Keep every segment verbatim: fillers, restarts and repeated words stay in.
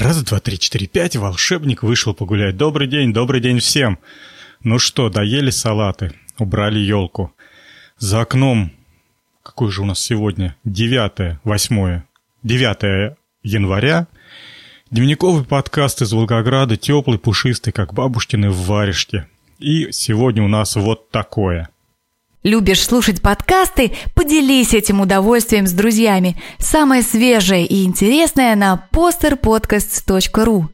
Раз, два, три, четыре, пять, волшебник вышел погулять. Добрый день, добрый день всем. Ну что, доели салаты, убрали елку. За окном, какой же у нас сегодня, девятое, восьмое, девятое января. Дневниковый подкаст из Волгограда, теплый, пушистый, как бабушкины варежки. И сегодня у нас вот такое. Любишь слушать подкасты? Поделись этим удовольствием с друзьями. Самое свежее и интересное на постер подкастс точка ру.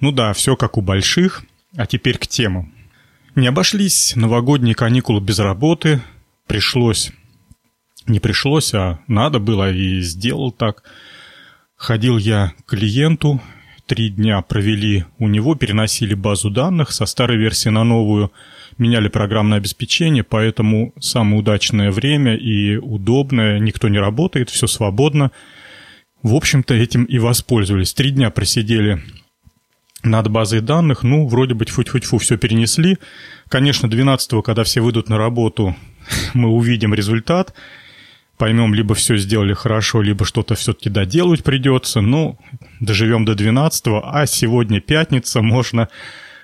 Ну да, все как у больших. А теперь к темам. Не обошлись новогодние каникулы без работы. Пришлось. Не пришлось, а надо было и сделал так. Ходил я к клиенту. Три дня провели у него, переносили базу данных со старой версии на новую. Меняли программное обеспечение, поэтому самое удачное время и удобное, никто не работает, все свободно. В общем-то, этим и воспользовались. Три дня просидели над базой данных, ну, вроде бы, тьфу-тьфу-тьфу, все перенесли. Конечно, двенадцатого, когда все выйдут на работу, мы увидим результат, поймем, либо все сделали хорошо, либо что-то все-таки доделать придется, ну, доживем до двенадцатого, а сегодня пятница, можно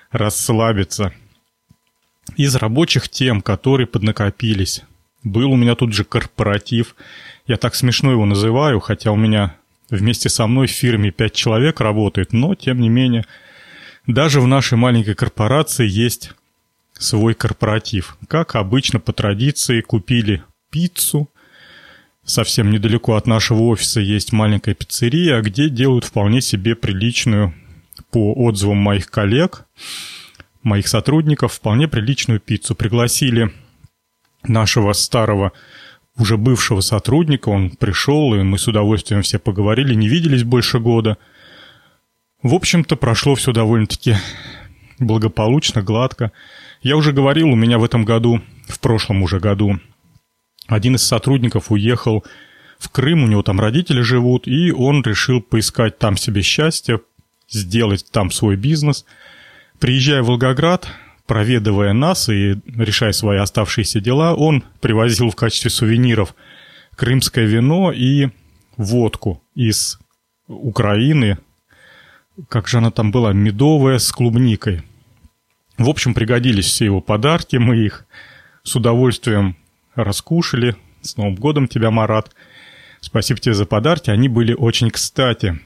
расслабиться. Из рабочих тем, которые поднакопились, был у меня тут же корпоратив. Я так смешно его называю, хотя у меня вместе со мной в фирме пять человек работает, но, тем не менее, даже в нашей маленькой корпорации есть свой корпоратив. Как обычно, по традиции, купили пиццу. Совсем недалеко от нашего офиса есть маленькая пиццерия, где делают вполне себе приличную, по отзывам моих коллег, моих сотрудников, вполне приличную пиццу. Пригласили нашего старого, уже бывшего сотрудника. Он пришел, и мы с удовольствием все поговорили. Не виделись больше года. В общем-то, прошло все довольно-таки благополучно, гладко. Я уже говорил, у меня в этом году, в прошлом уже году, один из сотрудников уехал в Крым. У него там родители живут. И он решил поискать там себе счастье, сделать там свой бизнес. Приезжая в Волгоград, проведывая нас и решая свои оставшиеся дела, он привозил в качестве сувениров крымское вино и водку из Украины. Как же она там была? Медовая с клубникой. В общем, пригодились все его подарки. Мы их с удовольствием раскушали. С Новым годом тебя, Марат. Спасибо тебе за подарки. Они были очень кстати.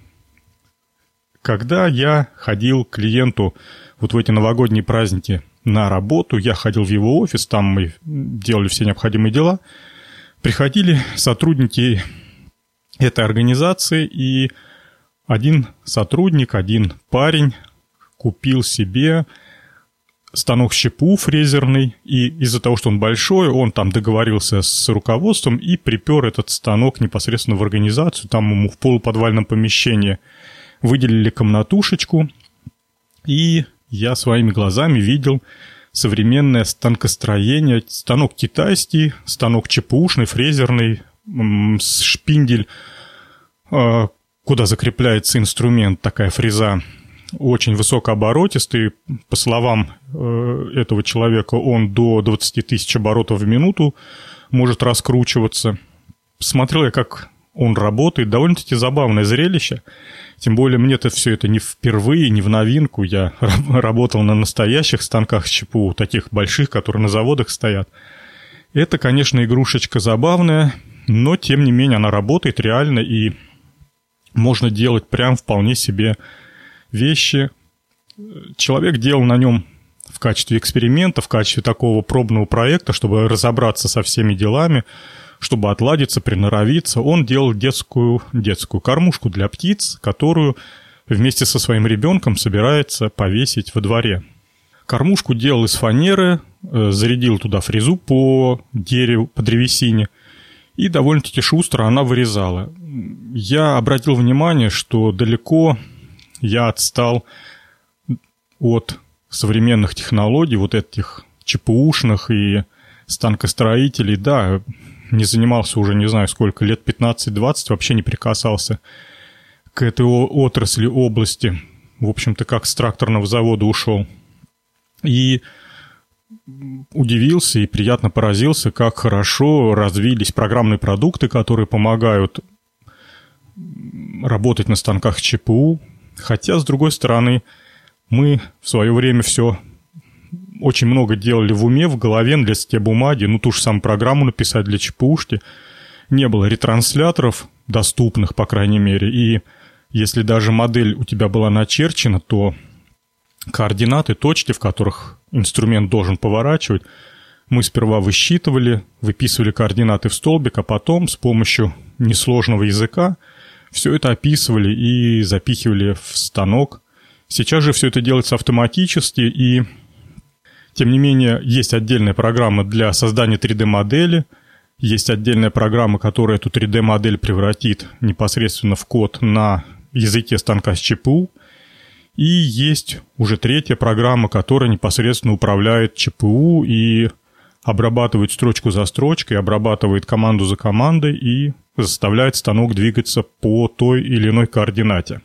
Когда я ходил к клиенту вот в эти новогодние праздники на работу, я ходил в его офис, там мы делали все необходимые дела. Приходили сотрудники этой организации, и один сотрудник, один парень купил себе станок ЧПУ фрезерный, и из-за того, что он большой, он там договорился с руководством и припер этот станок непосредственно в организацию, там ему в полуподвальном помещении выделили комнатушечку, и я своими глазами видел современное станкостроение. Станок китайский, станок ЧПУшный, фрезерный, шпиндель, куда закрепляется инструмент, такая фреза, очень высокооборотистый. По словам этого человека, он до двадцать тысяч оборотов в минуту может раскручиваться. Смотрел я, как он работает. Довольно-таки забавное зрелище. Тем более мне-то все это не впервые, не в новинку. Я работал на настоящих станках ЧПУ, таких больших, которые на заводах стоят. Это, конечно, игрушечка забавная, но, тем не менее, она работает реально, и можно делать прям вполне себе вещи. Человек делал на нем в качестве эксперимента, в качестве такого пробного проекта, чтобы разобраться со всеми делами, чтобы отладиться, приноровиться. Он делал детскую, детскую кормушку для птиц, которую вместе со своим ребенком собирается повесить во дворе. Кормушку делал из фанеры, зарядил туда фрезу по дереву, по древесине, и довольно-таки шустро она вырезала. Я обратил внимание, что далеко я отстал от современных технологий, вот этих ЧПУшных и станкостроителей, да, не занимался уже, не знаю, сколько, лет пятнадцать-двадцать, вообще не прикасался к этой отрасли, области. В общем-то, как с тракторного завода ушел. И удивился и приятно поразился, как хорошо развились программные продукты, которые помогают работать на станках ЧПУ. Хотя, с другой стороны, мы в свое время все очень много делали в уме, в голове, на листе бумаги. Ну, ту же самую программу написать для ЧПУшки. Не было ретрансляторов, доступных, по крайней мере. И если даже модель у тебя была начерчена, то координаты, точки, в которых инструмент должен поворачивать, мы сперва высчитывали, выписывали координаты в столбик, а потом с помощью несложного языка все это описывали и запихивали в станок. Сейчас же все это делается автоматически, и тем не менее есть отдельная программа для создания три дэ-модели, есть отдельная программа, которая эту три дэ-модель превратит непосредственно в код на языке станка с ЧПУ, и есть уже третья программа, которая непосредственно управляет ЧПУ и обрабатывает строчку за строчкой, обрабатывает команду за командой и заставляет станок двигаться по той или иной координате.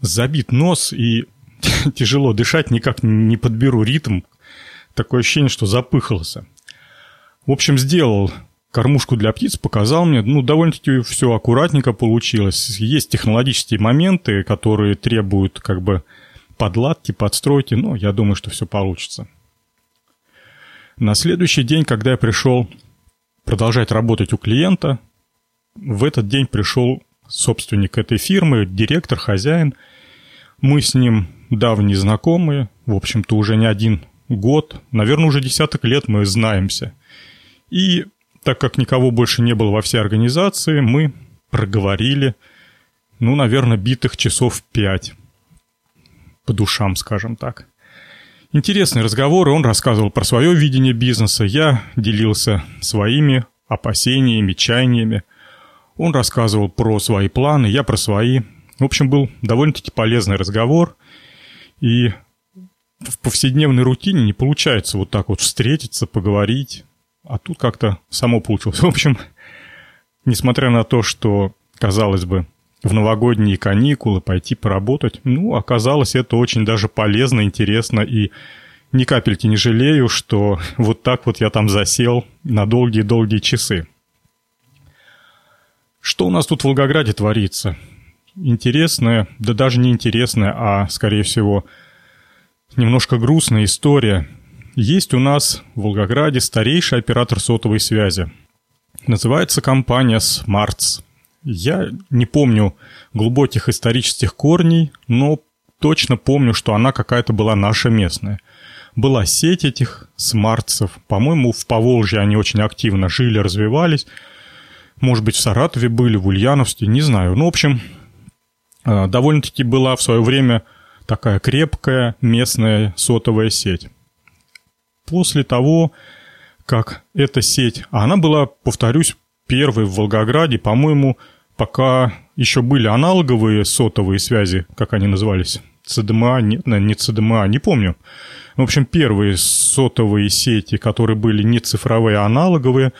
Забит нос и тяжело дышать, никак не подберу ритм. Такое ощущение, что запыхался. В общем, сделал кормушку для птиц, показал мне. Ну, довольно-таки все аккуратненько получилось. Есть технологические моменты, которые требуют как бы подладки, подстройки. Но я думаю, что все получится. На следующий день, когда я пришел продолжать работать у клиента, в этот день пришел собственник этой фирмы, директор, хозяин. Мы с ним давние знакомые, в общем-то уже не один год, наверное, уже десяток лет мы знаемся. И так как никого больше не было во всей организации, мы проговорили, ну, наверное, битых часов пять. По душам, скажем так. Интересные разговоры, он рассказывал про свое видение бизнеса, я делился своими опасениями, чаяниями. Он рассказывал про свои планы, я про свои. В общем, был довольно-таки полезный разговор. И в повседневной рутине не получается вот так вот встретиться, поговорить. А тут как-то само получилось. В общем, несмотря на то, что, казалось бы, в новогодние каникулы пойти поработать, ну, оказалось, это очень даже полезно, интересно. И ни капельки не жалею, что вот так вот я там засел на долгие-долгие часы. Что у нас тут в Волгограде творится? Интересная, да даже не интересная, а, скорее всего, немножко грустная история. Есть у нас в Волгограде старейший оператор сотовой связи. Называется компания «Смартс». Я не помню глубоких исторических корней, но точно помню, что она какая-то была наша местная. Была сеть этих смартсов. По-моему, в Поволжье они очень активно жили, развивались. Может быть, в Саратове были, в Ульяновске, не знаю. Ну, в общем, довольно-таки была в свое время такая крепкая местная сотовая сеть. После того, как эта сеть... А она была, повторюсь, первый в Волгограде, по-моему, пока еще были аналоговые сотовые связи, как они назывались, ЦДМА, не, не ЦДМА, не помню. В общем, первые сотовые сети, которые были не цифровые, а аналоговые,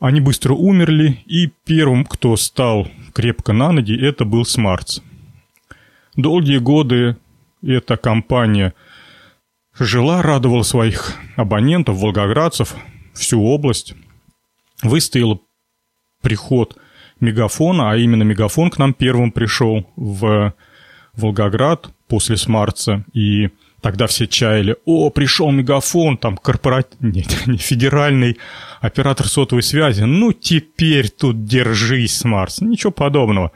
они быстро умерли, и первым, кто стал крепко на ноги, это был Смартс. Долгие годы эта компания жила, радовала своих абонентов, волгоградцев, всю область, выстояла приход Мегафона, а именно Мегафон к нам первым пришел в Волгоград после Смартса, и тогда все чаяли: о, пришел Мегафон, там корпоративный, нет, не федеральный оператор сотовой связи, ну теперь тут держись, Смартс. Ничего подобного.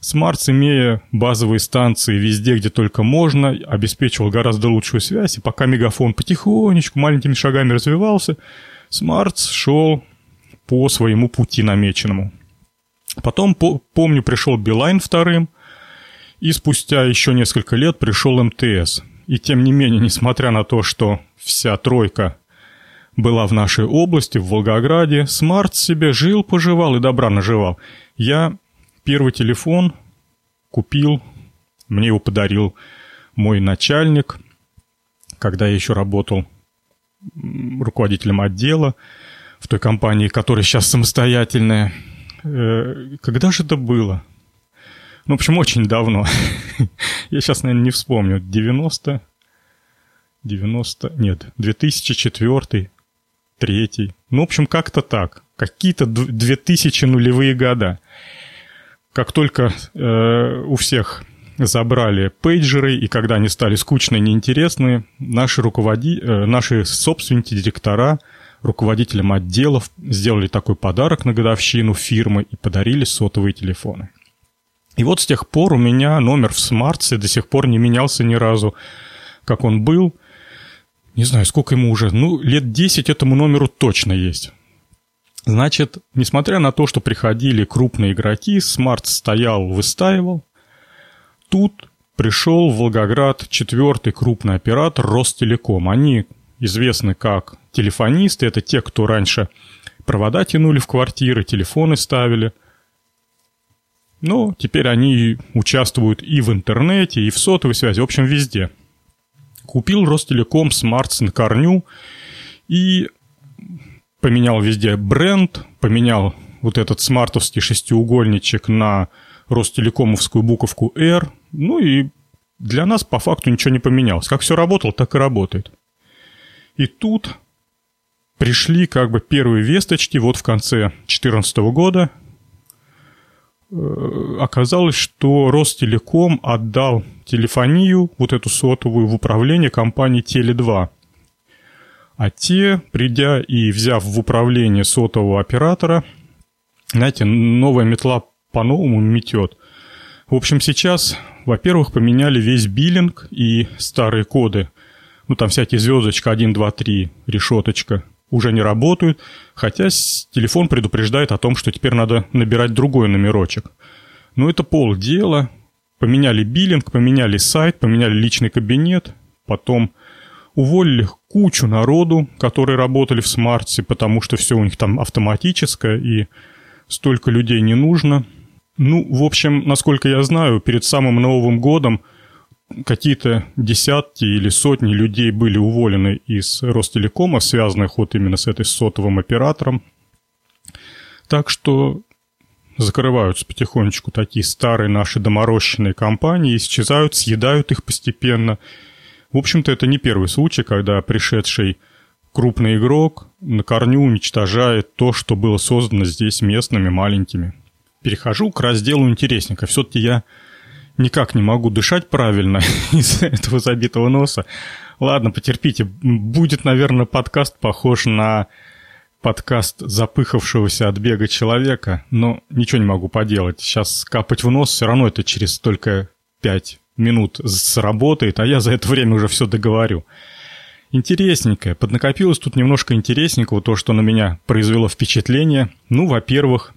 Смартс, имея базовые станции везде, где только можно, обеспечивал гораздо лучшую связь, и пока Мегафон потихонечку, маленькими шагами развивался, Смартс шел по своему пути намеченному. Потом, по, помню, пришел Билайн вторым, и спустя еще несколько лет пришел МТС. И тем не менее, несмотря на то, что вся тройка была в нашей области, в Волгограде, Смартс себе жил-поживал и добра наживал. Я первый телефон купил, мне его подарил мой начальник, когда я еще работал руководителем отдела в той компании, которая сейчас самостоятельная. Когда же это было? Ну, в общем, очень давно. Я сейчас, наверное, не вспомню. девяносто... девяносто... Нет, две тысячи четвёртый, третий. Ну, в общем, как-то так. Какие-то двухтысячные нулевые года. как только э, у всех забрали пейджеры, и когда они стали скучные, неинтересные, наши, руководи... э, наши собственники, директора, руководителям отделов сделали такой подарок на годовщину фирмы и подарили сотовые телефоны. И вот с тех пор у меня номер в Смартсе до сих пор не менялся ни разу, как он был. Не знаю, сколько ему уже, ну, лет десять этому номеру точно есть. Значит, несмотря на то, что приходили крупные игроки, Смартс стоял, выстаивал. Тут пришел в Волгоград четвертый крупный оператор Ростелеком. Они известны как телефонисты, это те, кто раньше провода тянули в квартиры, телефоны ставили. Но теперь они участвуют и в интернете, и в сотовой связи, в общем, везде. Купил Ростелеком Смартс на корню и поменял везде бренд, поменял вот этот смартовский шестиугольничек на ростелекомовскую буковку R. Ну и для нас по факту ничего не поменялось. Как все работало, так и работает. И тут пришли как бы первые весточки. Вот в конце две тысячи четырнадцатого года оказалось, что Ростелеком отдал телефонию, вот эту сотовую, в управление компании Теле два. А те, придя и взяв в управление сотового оператора, знаете, новая метла по-новому метет. В общем, сейчас, во-первых, поменяли весь биллинг и старые коды. Ну, там всякие звездочка, один, два, три, решеточка уже не работают, хотя телефон предупреждает о том, что теперь надо набирать другой номерочек. Но это полдела. Поменяли биллинг, поменяли сайт, поменяли личный кабинет, потом уволили кучу народу, которые работали в Смартсе, потому что все у них там автоматическое и столько людей не нужно. Ну, в общем, насколько я знаю, перед самым Новым годом какие-то десятки или сотни людей были уволены из Ростелекома, связанных вот именно с этой сотовым оператором. Так что закрываются потихонечку такие старые наши доморощенные компании, исчезают, съедают их постепенно. В общем-то, это не первый случай, когда пришедший крупный игрок на корню уничтожает то, что было создано здесь местными маленькими. Перехожу к разделу интересненько. Все-таки я никак не могу дышать правильно из-за этого забитого носа. Ладно, потерпите. Будет, наверное, подкаст похож на подкаст запыхавшегося от бега человека, но ничего не могу поделать. Сейчас капать в нос, все равно это через только пять минут сработает, а я за это время уже все договорю. Интересненькое. Поднакопилось тут немножко интересненького, то, что на меня произвело впечатление. Ну, во-первых,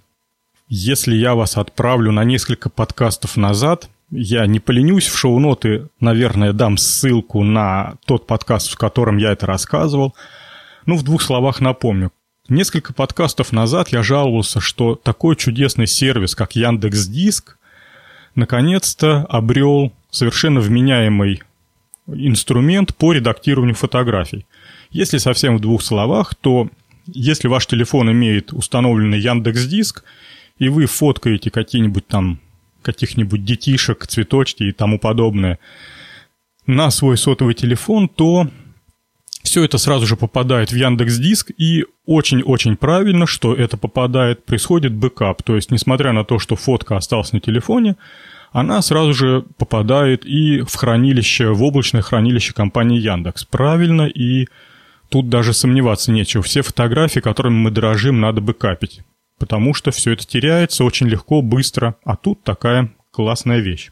если я вас отправлю на несколько подкастов назад, я не поленюсь, в шоу-ноты, наверное, дам ссылку на тот подкаст, в котором я это рассказывал. Ну, в двух словах напомню. Несколько подкастов назад я жаловался, что такой чудесный сервис, как Яндекс.Диск, наконец-то обрел совершенно вменяемый инструмент по редактированию фотографий. Если совсем в двух словах, то если ваш телефон имеет установленный Яндекс.Диск, и вы фоткаете какие-нибудь там каких-нибудь детишек, цветочки и тому подобное на свой сотовый телефон, то все это сразу же попадает в Яндекс.Диск, и очень-очень правильно, что это попадает, происходит бэкап. То есть, несмотря на то, что фотка осталась на телефоне, она сразу же попадает и в хранилище, в облачное хранилище компании Яндекс. Правильно, и тут даже сомневаться нечего. Все фотографии, которыми мы дорожим, надо бэкапить, потому что все это теряется очень легко, быстро, а тут такая классная вещь.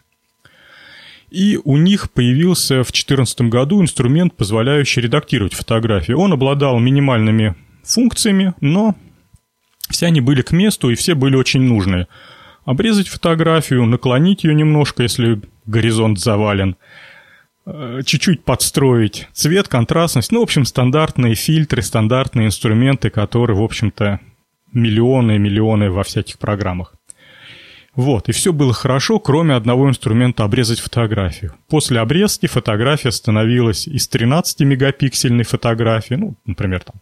И у них появился в две тысячи четырнадцатом году инструмент, позволяющий редактировать фотографии. Он обладал минимальными функциями, но все они были к месту и все были очень нужные. Обрезать фотографию, наклонить ее немножко, если горизонт завален, чуть-чуть подстроить цвет, контрастность, ну, в общем, стандартные фильтры, стандартные инструменты, которые, в общем-то, миллионы и миллионы во всяких программах. Вот, и все было хорошо, кроме одного инструмента — обрезать фотографию. После обрезки фотография становилась из тринадцатимегапиксельной фотографии, ну, например, там,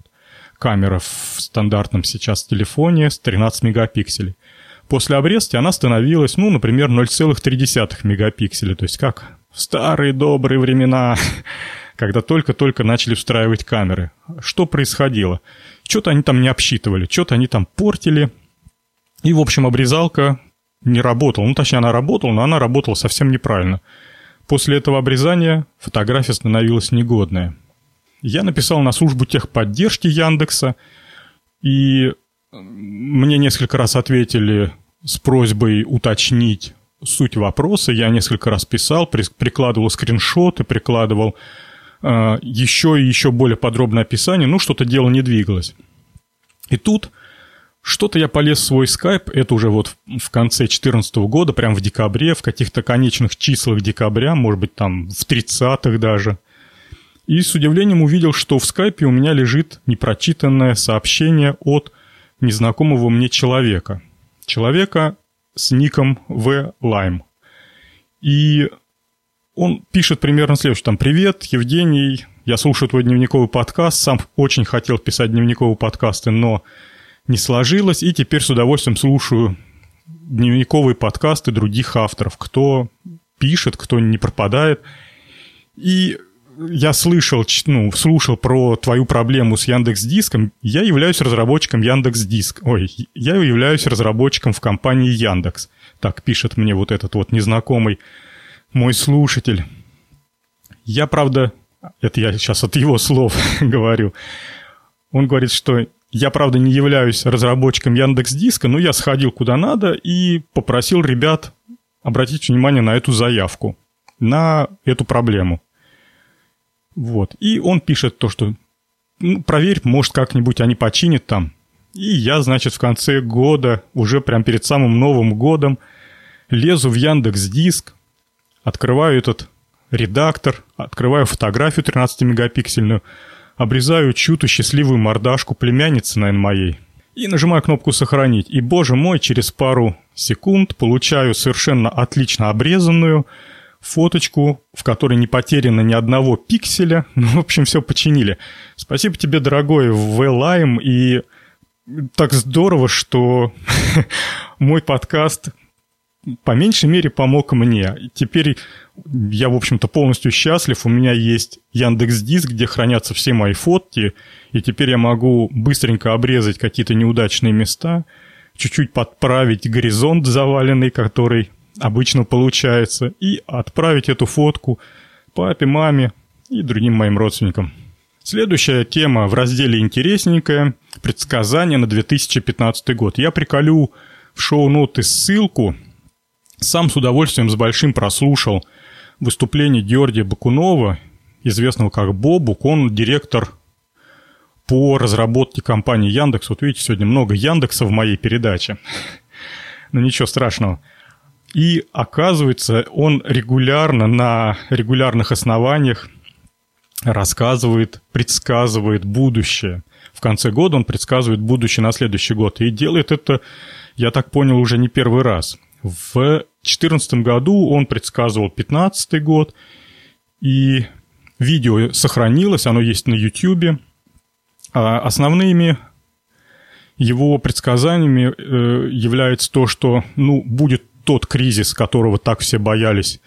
камера в стандартном сейчас телефоне с тринадцать мегапикселей. После обрезки она становилась, ну, например, ноль целых три десятых мегапикселя, то есть как в старые добрые времена, когда только-только начали встраивать камеры. Что происходило? Что-то они там не обсчитывали, что-то они там портили. И, в общем, обрезалка не работала. Ну, точнее, она работала, но она работала совсем неправильно. После этого обрезания фотография становилась негодная. Я написал на службу техподдержки Яндекса, и мне несколько раз ответили с просьбой уточнить суть вопроса. Я несколько раз писал, прикладывал скриншоты, прикладывал э, еще и еще более подробное описание. Ну, что-то дело не двигалось. И тут что-то я полез в свой скайп, это уже вот в конце две тысячи четырнадцатого года, прямо в декабре, в каких-то конечных числах декабря, может быть, там в тридцатых даже. И с удивлением увидел, что в скайпе у меня лежит непрочитанное сообщение от незнакомого мне человека. Человека с ником Wlame. И он пишет примерно следующее, там: «Привет, Евгений, я слушаю твой дневниковый подкаст, сам очень хотел писать дневниковые подкасты, но не сложилось, и теперь с удовольствием слушаю дневниковые подкасты других авторов, кто пишет, кто не пропадает. И я слышал, ну, слушал про твою проблему с Яндекс.Диском. Я являюсь разработчиком Яндекс.Диск. Ой, я являюсь разработчиком в компании Яндекс». Так пишет мне вот этот вот незнакомый мой слушатель. Я, правда, это я сейчас от его слов говорю. Он говорит, что... Я, правда, не являюсь разработчиком Яндекс.Диска, но я сходил куда надо и попросил ребят обратить внимание на эту заявку, на эту проблему. Вот. И он пишет то, что ну, проверь, может, как-нибудь они починят там. И я, значит, в конце года, уже прям перед самым Новым годом, лезу в Яндекс.Диск, открываю этот редактор, открываю фотографию тринадцатимегапиксельную, обрезаю чью-то счастливую мордашку племянницы, наверное, моей, и нажимаю кнопку «Сохранить». И, боже мой, через пару секунд получаю совершенно отлично обрезанную фоточку, в которой не потеряно ни одного пикселя. Ну, в общем, все починили. Спасибо тебе, дорогой Wlame, и так здорово, что мой подкаст по меньшей мере помог мне. Теперь я, в общем-то, полностью счастлив. У меня есть Яндекс.Диск, где хранятся все мои фотки, и теперь я могу быстренько обрезать какие-то неудачные места, чуть-чуть подправить горизонт заваленный, который обычно получается, и отправить эту фотку папе, маме и другим моим родственникам. Следующая тема в разделе «Интересненькое» – предсказания на две тысячи пятнадцатый год. Я приколю в шоу-ноты ссылку. Сам с удовольствием, с большим прослушал выступление Георгия Бакунова, известного как Бобук. Он директор по разработке компании Яндекс. Вот видите, сегодня много Яндекса в моей передаче. Но ничего страшного. И оказывается, он регулярно, на регулярных основаниях рассказывает, предсказывает будущее. В конце года он предсказывает будущее на следующий год. И делает это, я так понял, уже не первый раз. В две тысячи четырнадцатом году он предсказывал две тысячи пятнадцатый год, и видео сохранилось, оно есть на YouTube. А основными его предсказаниями э, является то, что ну, будет тот кризис, которого так все боялись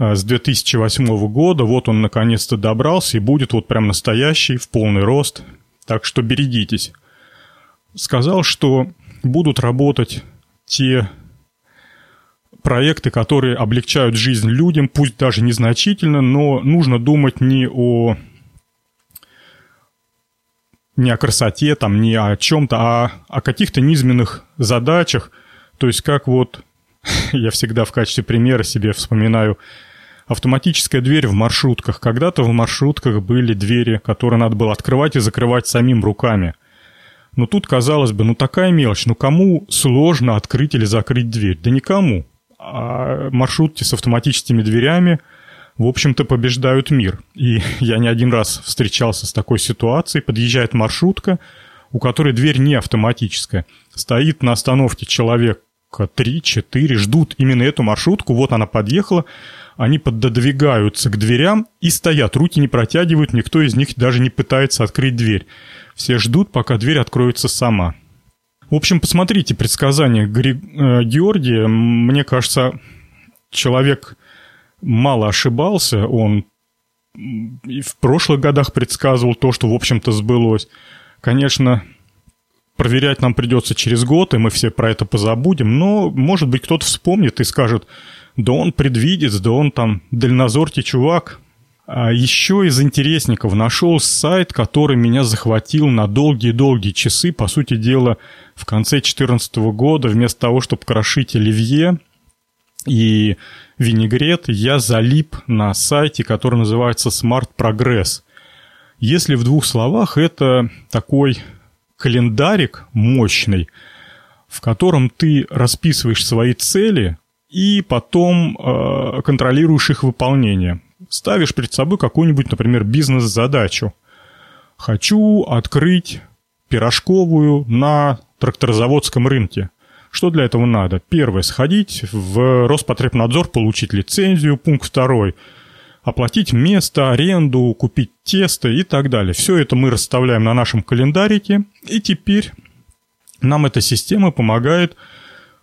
э, с две тысячи восьмого года. Вот он наконец-то добрался, и будет вот прям настоящий, в полный рост. Так что берегитесь. Сказал, что будут работать те... проекты, которые облегчают жизнь людям, пусть даже незначительно, но нужно думать не о, не о красоте, там, не о чем-то, а о каких-то низменных задачах. То есть, как вот я всегда в качестве примера себе вспоминаю автоматическая дверь в маршрутках. Когда-то в маршрутках были двери, которые надо было открывать и закрывать самим руками. Но тут, казалось бы, ну такая мелочь, ну кому сложно открыть или закрыть дверь? Да никому. А маршрутки с автоматическими дверями, в общем-то, побеждают мир. И я не один раз встречался с такой ситуацией. Подъезжает маршрутка, у которой дверь не автоматическая. Стоит на остановке человека три-четыре, ждут именно эту маршрутку. Вот она подъехала, они пододвигаются к дверям и стоят. Руки не протягивают, никто из них даже не пытается открыть дверь. Все ждут, пока дверь откроется сама. В общем, посмотрите предсказания Георгия. Мне кажется, человек мало ошибался. Он в прошлых годах предсказывал то, что, в общем-то, сбылось. Конечно, проверять нам придется через год, и мы все про это позабудем, но, может быть, кто-то вспомнит и скажет, да он предвидец, да он там дальнозоркий чувак. А еще из интересников нашел сайт, который меня захватил на долгие-долгие часы. По сути дела, в конце две тысячи четырнадцатого года вместо того, чтобы крошить оливье и винегрет, я залип на сайте, который называется SmartProgress. Если в двух словах, это такой календарик мощный, в котором ты расписываешь свои цели и потом э, контролируешь их выполнение. Ставишь перед собой какую-нибудь, например, бизнес-задачу. Хочу открыть пирожковую на тракторозаводском рынке. Что для этого надо? Первое, сходить в Роспотребнадзор, получить лицензию. Пункт второй. Оплатить место, аренду, купить тесто и так далее. Все это мы расставляем на нашем календарике. И теперь нам эта система помогает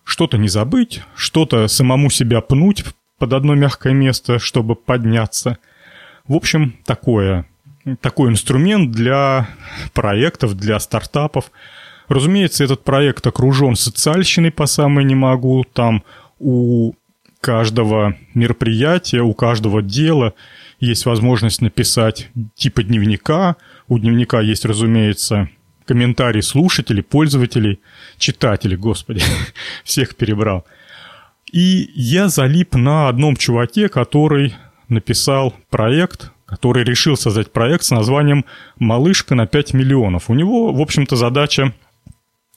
что-то не забыть, что-то самому себя пнуть под одно мягкое место, чтобы подняться. В общем, такое, такой инструмент для проектов, для стартапов. Разумеется, этот проект окружен социальщиной по самое не могу. Там у каждого мероприятия, у каждого дела есть возможность написать типа дневника. У дневника есть, разумеется, комментарии слушателей, пользователей, читателей, господи, всех перебрал. И я залип на одном чуваке, который написал проект, который решил создать проект с названием «Малышка на пять миллионов». У него, в общем-то, задача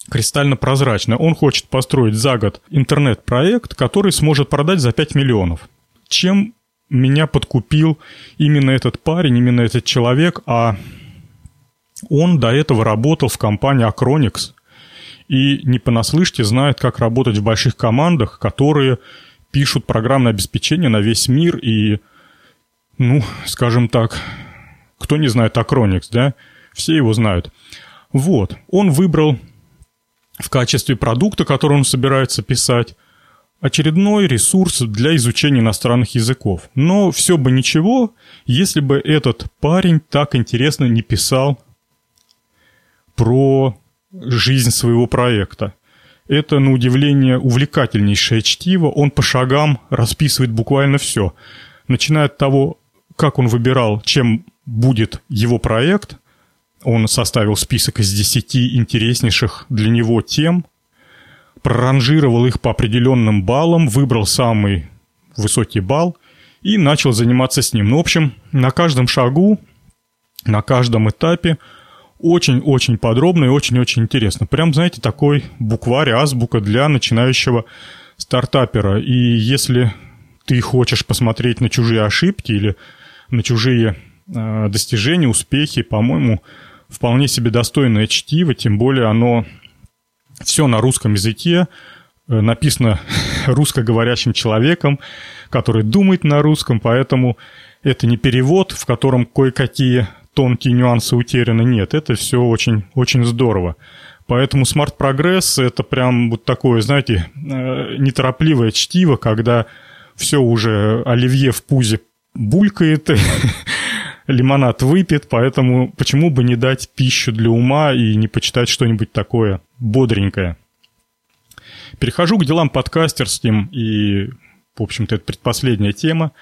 кристально прозрачно. Он хочет построить за год интернет-проект, который сможет продать за пять миллионов. Чем меня подкупил именно этот парень, именно этот человек, а он до этого работал в компании Acronix и не понаслышке знает, как работать в больших командах, которые пишут программное обеспечение на весь мир и, ну, скажем так, кто не знает Acronix, да? Все его знают. Вот, он выбрал в качестве продукта, который он собирается писать, очередной ресурс для изучения иностранных языков. Но все бы ничего, если бы этот парень так интересно не писал про жизнь своего проекта. Это, на удивление, увлекательнейшее чтиво. Он по шагам расписывает буквально все. Начиная от того, как он выбирал, чем будет его проект. Он составил список из десяти интереснейших для него тем, проранжировал их по определенным баллам, выбрал самый высокий балл и начал заниматься с ним. Ну, в общем, на каждом шагу, на каждом этапе очень-очень подробно и очень-очень интересно. Прям, знаете, такой букварь, азбука для начинающего стартапера. И если ты хочешь посмотреть на чужие ошибки или на чужие э, достижения, успехи, по-моему, вполне себе достойное чтиво, тем более оно все на русском языке, написано русскоговорящим человеком, который думает на русском, поэтому это не перевод, в котором кое-какие тонкие нюансы утеряны, нет, это все очень, очень здорово. Поэтому SmartProgress — это прям вот такое, знаете, неторопливое чтиво, когда все уже оливье в пузе булькает, лимонад выпит, поэтому почему бы не дать пищу для ума и не почитать что-нибудь такое бодренькое. Перехожу к делам подкастерским, и, в общем-то, это предпоследняя тема.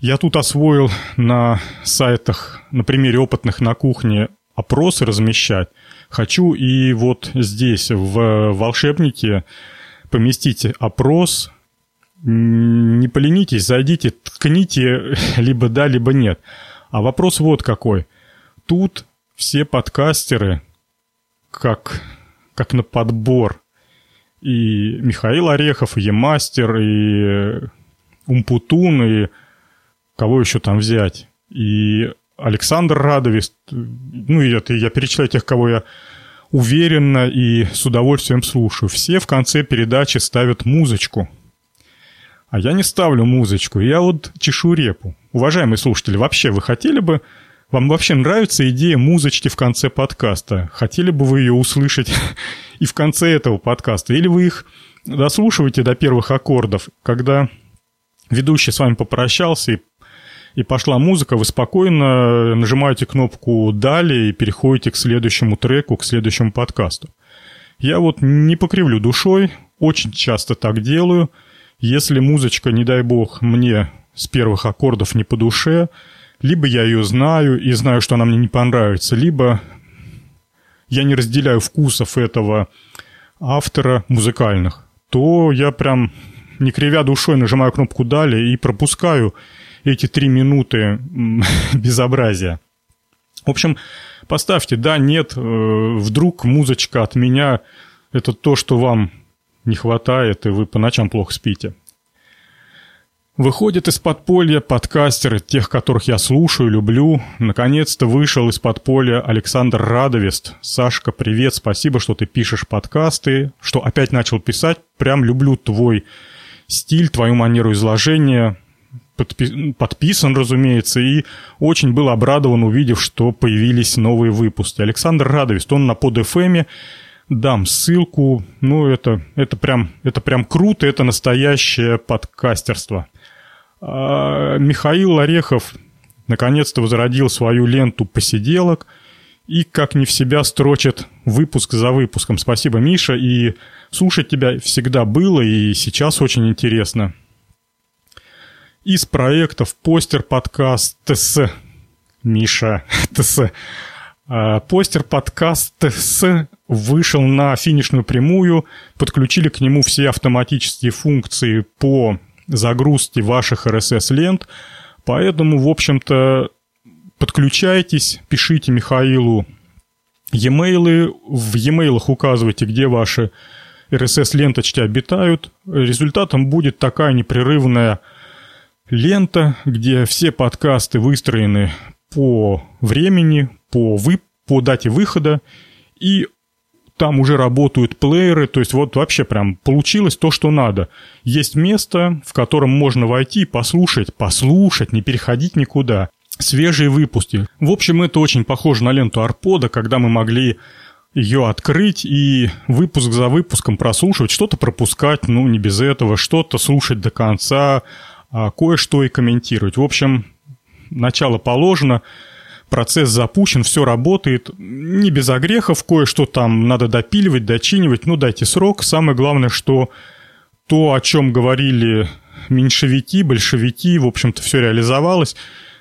Я тут освоил на сайтах, на примере опытных на кухне, опросы размещать. Хочу и вот здесь, в «Волшебнике», поместить опрос. Не поленитесь, зайдите, ткните либо да, либо нет. А вопрос вот какой. Тут все подкастеры как, как на подбор. И Михаил Орехов, и Е-мастер, и Умпутун, и кого еще там взять? И Александр Радовест. Ну, и это я перечисляю тех, кого я уверенно и с удовольствием слушаю. Все в конце передачи ставят музычку. А я не ставлю музычку, я вот чешу репу. Уважаемые слушатели, вообще вы хотели бы... Вам вообще нравится идея музычки в конце подкаста? Хотели бы вы ее услышать и в конце этого подкаста? Или вы их дослушиваете до первых аккордов, когда ведущий с вами попрощался и, и пошла музыка, вы спокойно нажимаете кнопку «Далее» и переходите к следующему треку, к следующему подкасту. Я вот не покривлю душой, очень часто так делаю. Если музычка, не дай бог, мне с первых аккордов не по душе, либо я ее знаю и знаю, что она мне не понравится, либо я не разделяю вкусов этого автора музыкальных, то я прям, не кривя душой, нажимаю кнопку «Далее» и пропускаю эти три минуты безобразия. В общем, поставьте «да», «нет», вдруг музычка от меня – это то, что вам не хватает, и вы по ночам плохо спите. Выходят из подполья подкастеры, тех, которых я слушаю, люблю. Наконец-то вышел из подполья Александр Радовест. Сашка, привет, спасибо, что ты пишешь подкасты, что опять начал писать. Прям люблю твой стиль, твою манеру изложения. Подпи- подписан, разумеется, и очень был обрадован, увидев, что появились новые выпуски. Александр Радовест, он на под эф эм, дам ссылку, ну это, это, прям, это прям круто, это настоящее подкастерство. А Михаил Орехов наконец-то возродил свою ленту посиделок и как не в себя строчит выпуск за выпуском. Спасибо, Миша, и слушать тебя всегда было и сейчас очень интересно. Из проектов «ПостерПодкастс», Миша, ТС, «ПостерПодкастс» вышел на финишную прямую, подключили к нему все автоматические функции по загрузке ваших эр эс эс-лент, поэтому, в общем-то, подключайтесь, пишите Михаилу e-mail, в e-mail'ах указывайте, где ваши эр эс эс-ленточки обитают, результатом будет такая непрерывная лента, где все подкасты выстроены по времени, по, вып- по дате выхода, и там уже работают плееры, то есть вот вообще прям получилось то, что надо. Есть место, в котором можно войти и послушать, послушать, не переходить никуда. Свежие выпуски. В общем, это очень похоже на ленту Арпода, когда мы могли ее открыть и выпуск за выпуском прослушивать, что-то пропускать, ну не без этого, что-то слушать до конца, а кое-что и комментировать. В общем, начало положено, процесс запущен, все работает. Не без огрехов, кое-что там надо допиливать, дочинивать. Ну, дайте срок. Самое главное, что то, о чем говорили меньшевики, большевики, в общем-то, все реализовалось.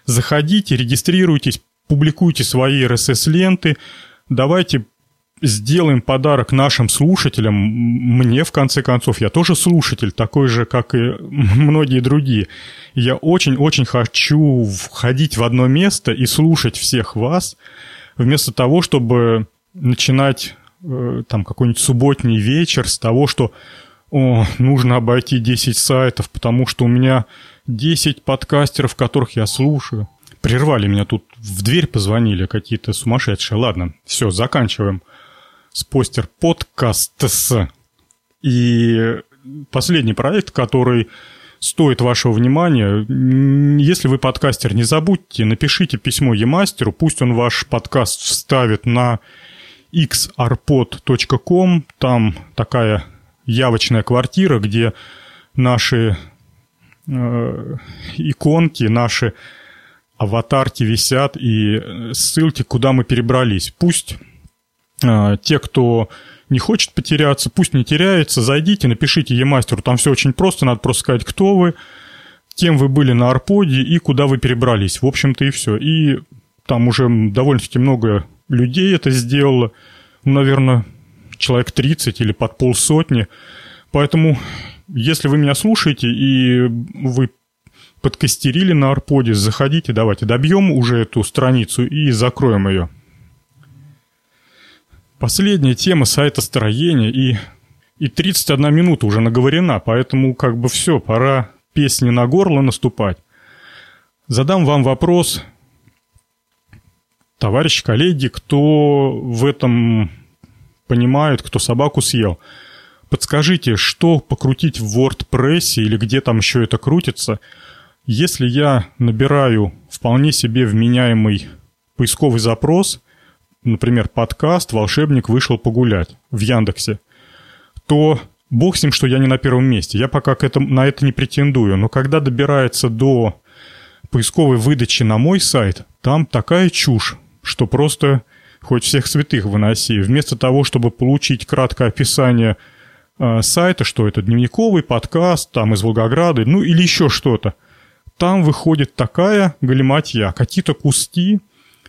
Заходите, регистрируйтесь, публикуйте свои эр эс эс-ленты. Давайте сделаем подарок нашим слушателям, мне, в конце концов, я тоже слушатель, такой же, как и многие другие. Я очень-очень хочу входить в одно место и слушать всех вас, вместо того, чтобы начинать э, там какой-нибудь субботний вечер с того, что о, нужно обойти десять сайтов, потому что у меня десять подкастеров, которых я слушаю. Прервали меня, тут в дверь позвонили какие-то сумасшедшие. Ладно, все, заканчиваем. С «ПостерПодкастс». И последний проект, который стоит вашего внимания. Если вы подкастер, не забудьте, напишите письмо Е-мастеру, пусть он ваш подкаст вставит на икс ар под точка ком. Там такая явочная квартира, где наши э, иконки, наши аватарки висят и ссылки, куда мы перебрались. Пусть те, кто не хочет потеряться, пусть не теряется, зайдите, напишите Е-мастеру, там все очень просто, надо просто сказать, кто вы, кем вы были на Арподе и куда вы перебрались, в общем-то и все. И там уже довольно-таки много людей это сделало, наверное, человек тридцать или под полсотни, поэтому если вы меня слушаете и вы подкастерили на Арподе, заходите, давайте добьем уже эту страницу и закроем ее. Последняя тема сайтостроения, и, и тридцать одна минута уже наговорена, поэтому как бы все, пора песни на горло наступать. Задам вам вопрос, товарищи, коллеги, кто в этом понимает, кто собаку съел. Подскажите, что покрутить в WordPress или где там еще это крутится, если я набираю вполне себе вменяемый поисковый запрос, например, подкаст «Волшебник вышел погулять» в Яндексе, то бог с ним, что я не на первом месте. Я пока к этому, на это не претендую. Но когда добирается до поисковой выдачи на мой сайт, там такая чушь, что просто хоть всех святых выноси. Вместо того, чтобы получить краткое описание э, сайта, что это дневниковый подкаст, там из Волгограда, ну или еще что-то, там выходит такая галиматья, какие-то куски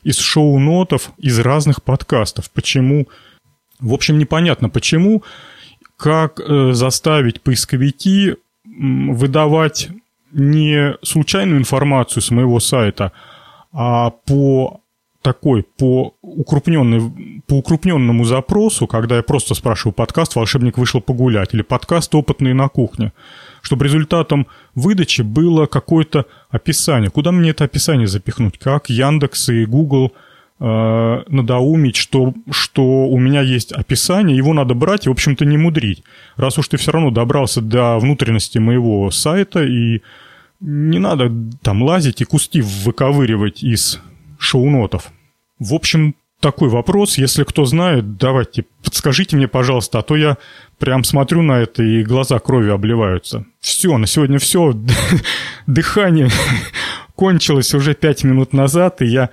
из шоу-нотов, из разных подкастов. Почему? В общем, непонятно почему. Как э, заставить поисковики м, выдавать не случайную информацию с моего сайта, а по такой, по, укрупненной, по укрупненному запросу, когда я просто спрашиваю подкаст «Волшебник вышел погулять» или подкаст «Опытные на кухне», чтобы результатом выдачи было какое-то описание. Куда мне это описание запихнуть? Как Яндекс и Google э, надоумить, что, что у меня есть описание, его надо брать и, в общем-то, не мудрить. Раз уж ты все равно добрался до внутренности моего сайта, и не надо там лазить и куски выковыривать из шоу-нотов. В общем, такой вопрос. Если кто знает, давайте подскажите мне, пожалуйста, а то я прям смотрю на это, и глаза кровью обливаются. Все, на сегодня все. Дыхание кончилось уже пять минут назад, и я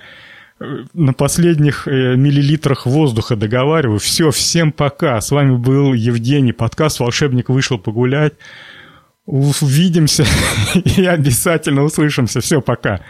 на последних миллилитрах воздуха договариваю. Все, всем пока. С вами был Евгений, подкаст «Волшебник вышел погулять». Увидимся и обязательно услышимся. Все, пока.